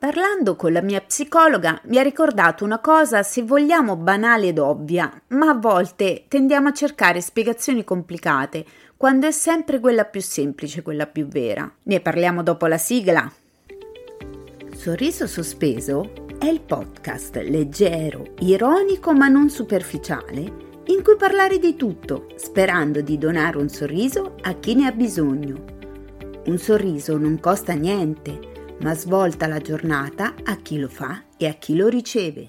Parlando con la mia psicologa mi ha ricordato una cosa, se vogliamo, banale ed ovvia, ma a volte tendiamo a cercare spiegazioni complicate, quando è sempre quella più semplice, quella più vera. Ne parliamo dopo la sigla. Sorriso Sospeso è il podcast leggero, ironico ma non superficiale, in cui parlare di tutto, sperando di donare un sorriso a chi ne ha bisogno. Un sorriso non costa niente, ma svolta la giornata a chi lo fa e a chi lo riceve.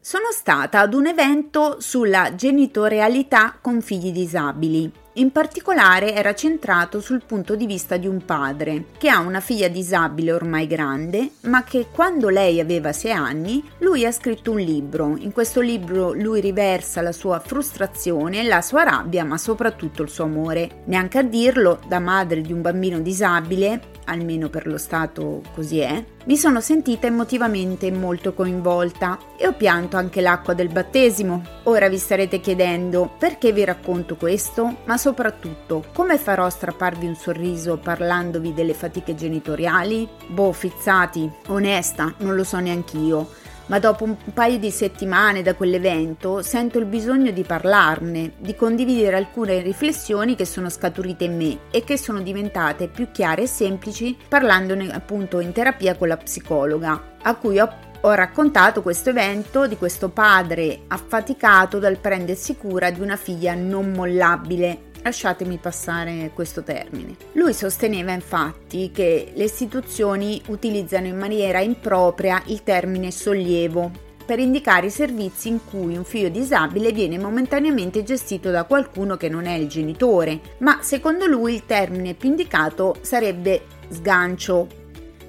Sono stata ad un evento sulla genitorialità con figli disabili. In particolare era centrato sul punto di vista di un padre che ha una figlia disabile ormai grande, ma che quando lei aveva 6 anni lui ha scritto un libro. In questo libro lui riversa la sua frustrazione, la sua rabbia, ma soprattutto il suo amore. Neanche a dirlo, da madre di un bambino disabile, almeno per lo stato così è, mi sono sentita emotivamente molto coinvolta e ho pianto anche l'acqua del battesimo. Ora vi starete chiedendo perché vi racconto questo, ma soprattutto come farò a strapparvi un sorriso parlandovi delle fatiche genitoriali? Fizzati, onesta, non lo so neanch'io, ma dopo un paio di settimane da quell'evento sento il bisogno di parlarne, di condividere alcune riflessioni che sono scaturite in me e che sono diventate più chiare e semplici parlandone appunto in terapia con la psicologa, a cui ho raccontato questo evento di questo padre affaticato dal prendersi cura di una figlia non mollabile. Lasciatemi passare questo termine. Lui sosteneva infatti che le istituzioni utilizzano in maniera impropria il termine sollievo per indicare i servizi in cui un figlio disabile viene momentaneamente gestito da qualcuno che non è il genitore, ma secondo lui il termine più indicato sarebbe sgancio.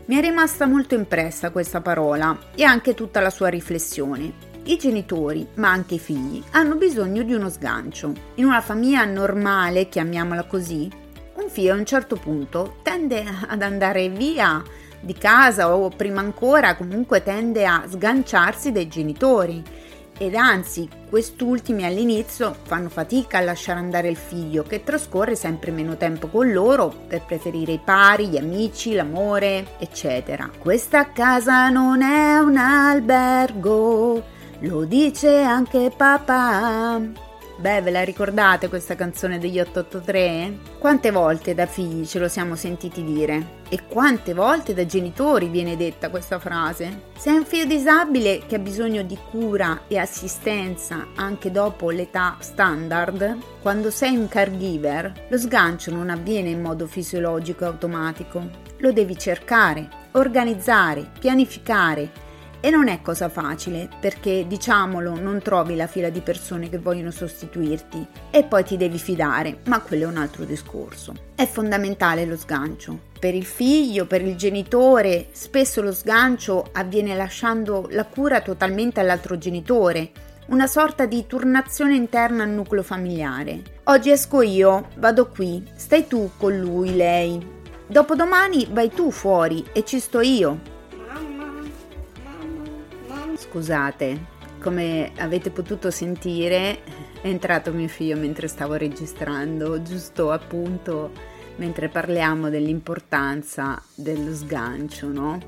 Mi è rimasta molto impressa questa parola e anche tutta la sua riflessione. I genitori, ma anche i figli, hanno bisogno di uno sgancio. In una famiglia normale, chiamiamola così, un figlio a un certo punto tende ad andare via di casa o prima ancora comunque tende a sganciarsi dai genitori ed anzi quest'ultimi all'inizio fanno fatica a lasciare andare il figlio che trascorre sempre meno tempo con loro per preferire i pari, gli amici, l'amore, eccetera. Questa casa non è un albergo, lo dice anche papà. Ve la ricordate questa canzone degli 883? Quante volte da figli ce lo siamo sentiti dire e quante volte da genitori viene detta questa frase. Se è un figlio disabile che ha bisogno di cura e assistenza anche dopo l'età standard, quando sei un caregiver, lo sgancio non avviene in modo fisiologico e automatico. Lo devi cercare, organizzare, pianificare. E non è cosa facile, perché, diciamolo, non trovi la fila di persone che vogliono sostituirti e poi ti devi fidare, ma quello è un altro discorso. È fondamentale lo sgancio. Per il figlio, per il genitore, spesso lo sgancio avviene lasciando la cura totalmente all'altro genitore, una sorta di turnazione interna al nucleo familiare. Oggi esco io, vado qui, stai tu con lui, lei. Dopodomani vai tu fuori e ci sto io. Scusate, come avete potuto sentire è entrato mio figlio mentre stavo registrando, giusto appunto mentre parliamo dell'importanza dello sgancio, no?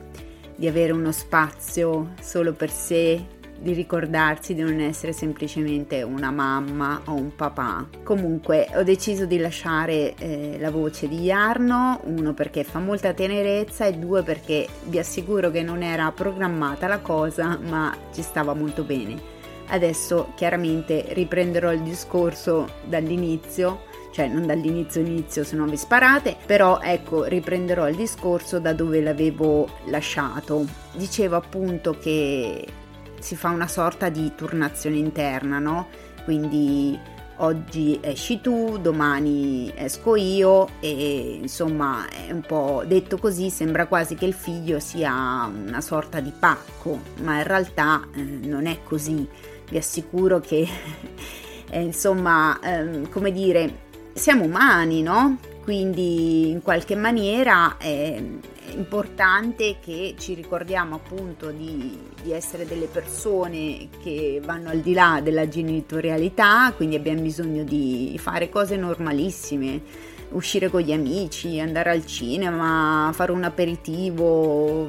Di avere uno spazio solo per sé, di ricordarsi di non essere semplicemente una mamma o un papà. Comunque ho deciso di lasciare la voce di Iarno, 1 perché fa molta tenerezza e 2 perché vi assicuro che non era programmata la cosa, ma ci stava molto bene. Adesso chiaramente riprenderò il discorso dall'inizio, cioè non dall'inizio se no vi sparate, però ecco riprenderò il discorso da dove l'avevo lasciato. Dicevo appunto che si fa una sorta di turnazione interna, no? Quindi oggi esci tu, domani esco io e insomma è un po' detto così, sembra quasi che il figlio sia una sorta di pacco, ma in realtà non è così. Vi assicuro che insomma, come dire, siamo umani, no? Quindi in qualche maniera è importante che ci ricordiamo appunto di essere delle persone che vanno al di là della genitorialità, quindi abbiamo bisogno di fare cose normalissime, uscire con gli amici, andare al cinema, fare un aperitivo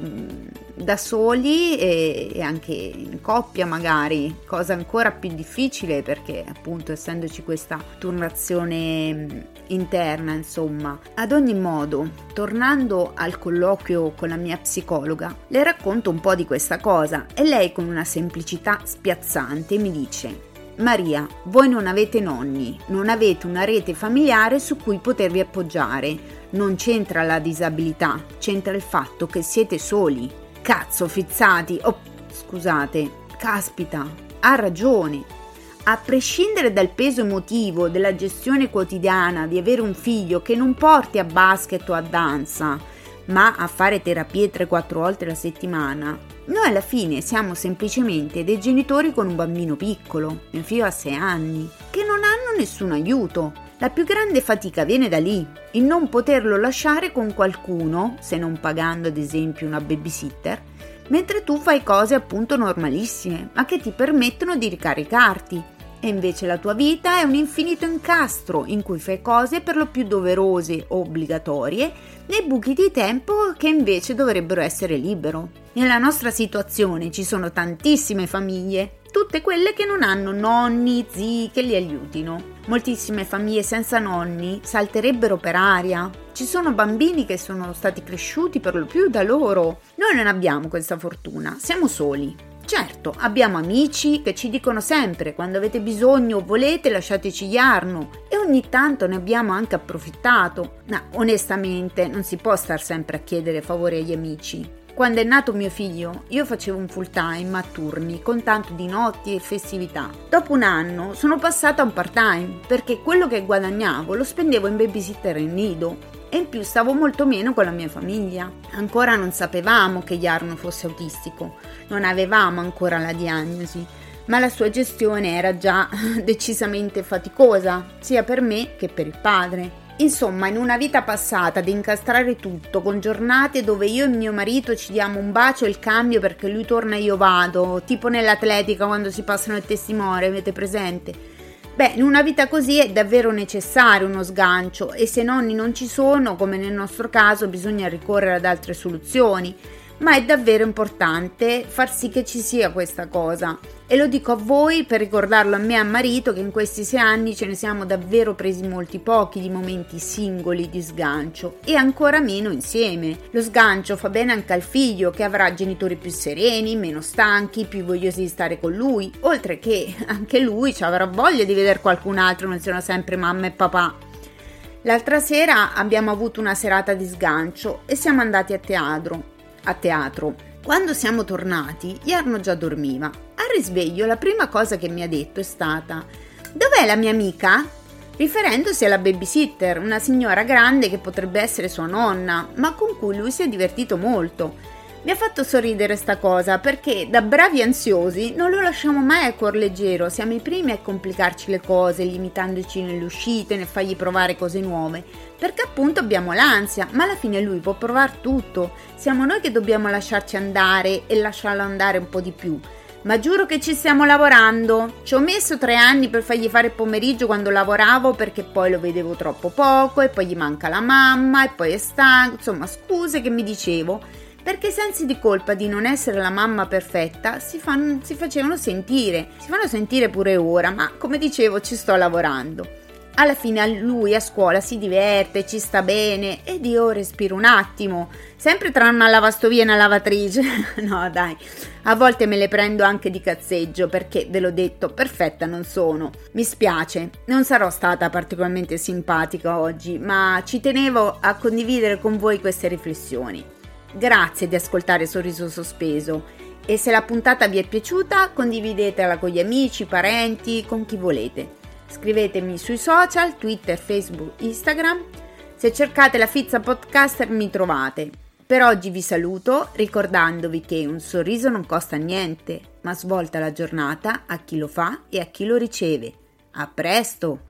da soli e anche in coppia magari, cosa ancora più difficile perché appunto essendoci questa turnazione interna, insomma. Ad ogni modo, tornando al colloquio con la mia psicologa, le racconto un po' di questa cosa e lei con una semplicità spiazzante mi dice: Maria, voi non avete nonni, non avete una rete familiare su cui potervi appoggiare, non c'entra la disabilità, c'entra il fatto che siete soli. Cazzo, fizzati, oh, scusate, caspita, ha ragione. A prescindere dal peso emotivo, della gestione quotidiana, di avere un figlio che non porti a basket o a danza, ma a fare terapie 3-4 volte la settimana, noi alla fine siamo semplicemente dei genitori con un bambino piccolo, mio figlio ha 6 anni, che non hanno nessun aiuto. La più grande fatica viene da lì, il non poterlo lasciare con qualcuno, se non pagando ad esempio una babysitter, mentre tu fai cose appunto normalissime, ma che ti permettono di ricaricarti. E invece la tua vita è un infinito incastro in cui fai cose per lo più doverose o obbligatorie nei buchi di tempo che invece dovrebbero essere libero. Nella nostra situazione ci sono tantissime famiglie, tutte quelle che non hanno nonni, zii che li aiutino. Moltissime famiglie senza nonni salterebbero per aria. Ci sono bambini che sono stati cresciuti per lo più da loro. Noi non abbiamo questa fortuna, siamo soli. Certo, abbiamo amici che ci dicono sempre: quando avete bisogno o volete lasciateci Iarno, e ogni tanto ne abbiamo anche approfittato, ma onestamente non si può star sempre a chiedere favori agli amici. Quando è nato mio figlio io facevo un full time a turni con tanto di notti e festività. Dopo un anno sono passata a un part time perché quello che guadagnavo lo spendevo in babysitter e in nido, e in più stavo molto meno con la mia famiglia. Ancora non sapevamo che Iarno fosse autistico, non avevamo ancora la diagnosi, ma la sua gestione era già decisamente faticosa, sia per me che per il padre. Insomma, in una vita passata ad incastrare tutto, con giornate dove io e mio marito ci diamo un bacio e il cambio perché lui torna e io vado, tipo nell'atletica quando si passano il testimone, avete presente? Beh, in una vita così è davvero necessario uno sgancio, e se nonni non ci sono, come nel nostro caso, bisogna ricorrere ad altre soluzioni, ma è davvero importante far sì che ci sia questa cosa. E lo dico a voi per ricordarlo a me e a marito, che in questi 6 anni ce ne siamo davvero presi molti pochi di momenti singoli di sgancio, e ancora meno insieme. Lo sgancio fa bene anche al figlio, che avrà genitori più sereni, meno stanchi, più vogliosi di stare con lui, oltre che anche lui ci avrà voglia di vedere qualcun altro, non siano sempre mamma e papà. L'altra sera abbiamo avuto una serata di sgancio e siamo andati a teatro. Quando siamo tornati, Iarno già dormiva. Al risveglio la prima cosa che mi ha detto è stata: dov'è la mia amica? Riferendosi alla babysitter, una signora grande che potrebbe essere sua nonna, ma con cui lui si è divertito molto. Mi ha fatto sorridere sta cosa perché da bravi ansiosi non lo lasciamo mai a cuor leggero, siamo i primi a complicarci le cose, limitandoci nelle uscite, nel fargli provare cose nuove, perché appunto abbiamo l'ansia, ma alla fine lui può provare tutto, siamo noi che dobbiamo lasciarci andare e lasciarlo andare un po' di più. Ma giuro che ci stiamo lavorando, ci ho messo 3 anni per fargli fare il pomeriggio quando lavoravo perché poi lo vedevo troppo poco e poi gli manca la mamma e poi è stanco, insomma scuse che mi dicevo, perché i sensi di colpa di non essere la mamma perfetta si fanno sentire pure ora, ma come dicevo ci sto lavorando. Alla fine lui a scuola si diverte, ci sta bene ed io respiro un attimo, sempre tra una lavastoviglie e una lavatrice, no dai, a volte me le prendo anche di cazzeggio perché ve l'ho detto, perfetta non sono, mi spiace, non sarò stata particolarmente simpatica oggi, ma ci tenevo a condividere con voi queste riflessioni. Grazie di ascoltare Sorriso Sospeso, e se la puntata vi è piaciuta condividetela con gli amici, parenti, con chi volete. Scrivetemi sui social, Twitter, Facebook, Instagram. Se cercate La Fizza Podcaster mi trovate. Per oggi vi saluto ricordandovi che un sorriso non costa niente, ma svolta la giornata a chi lo fa e a chi lo riceve. A presto!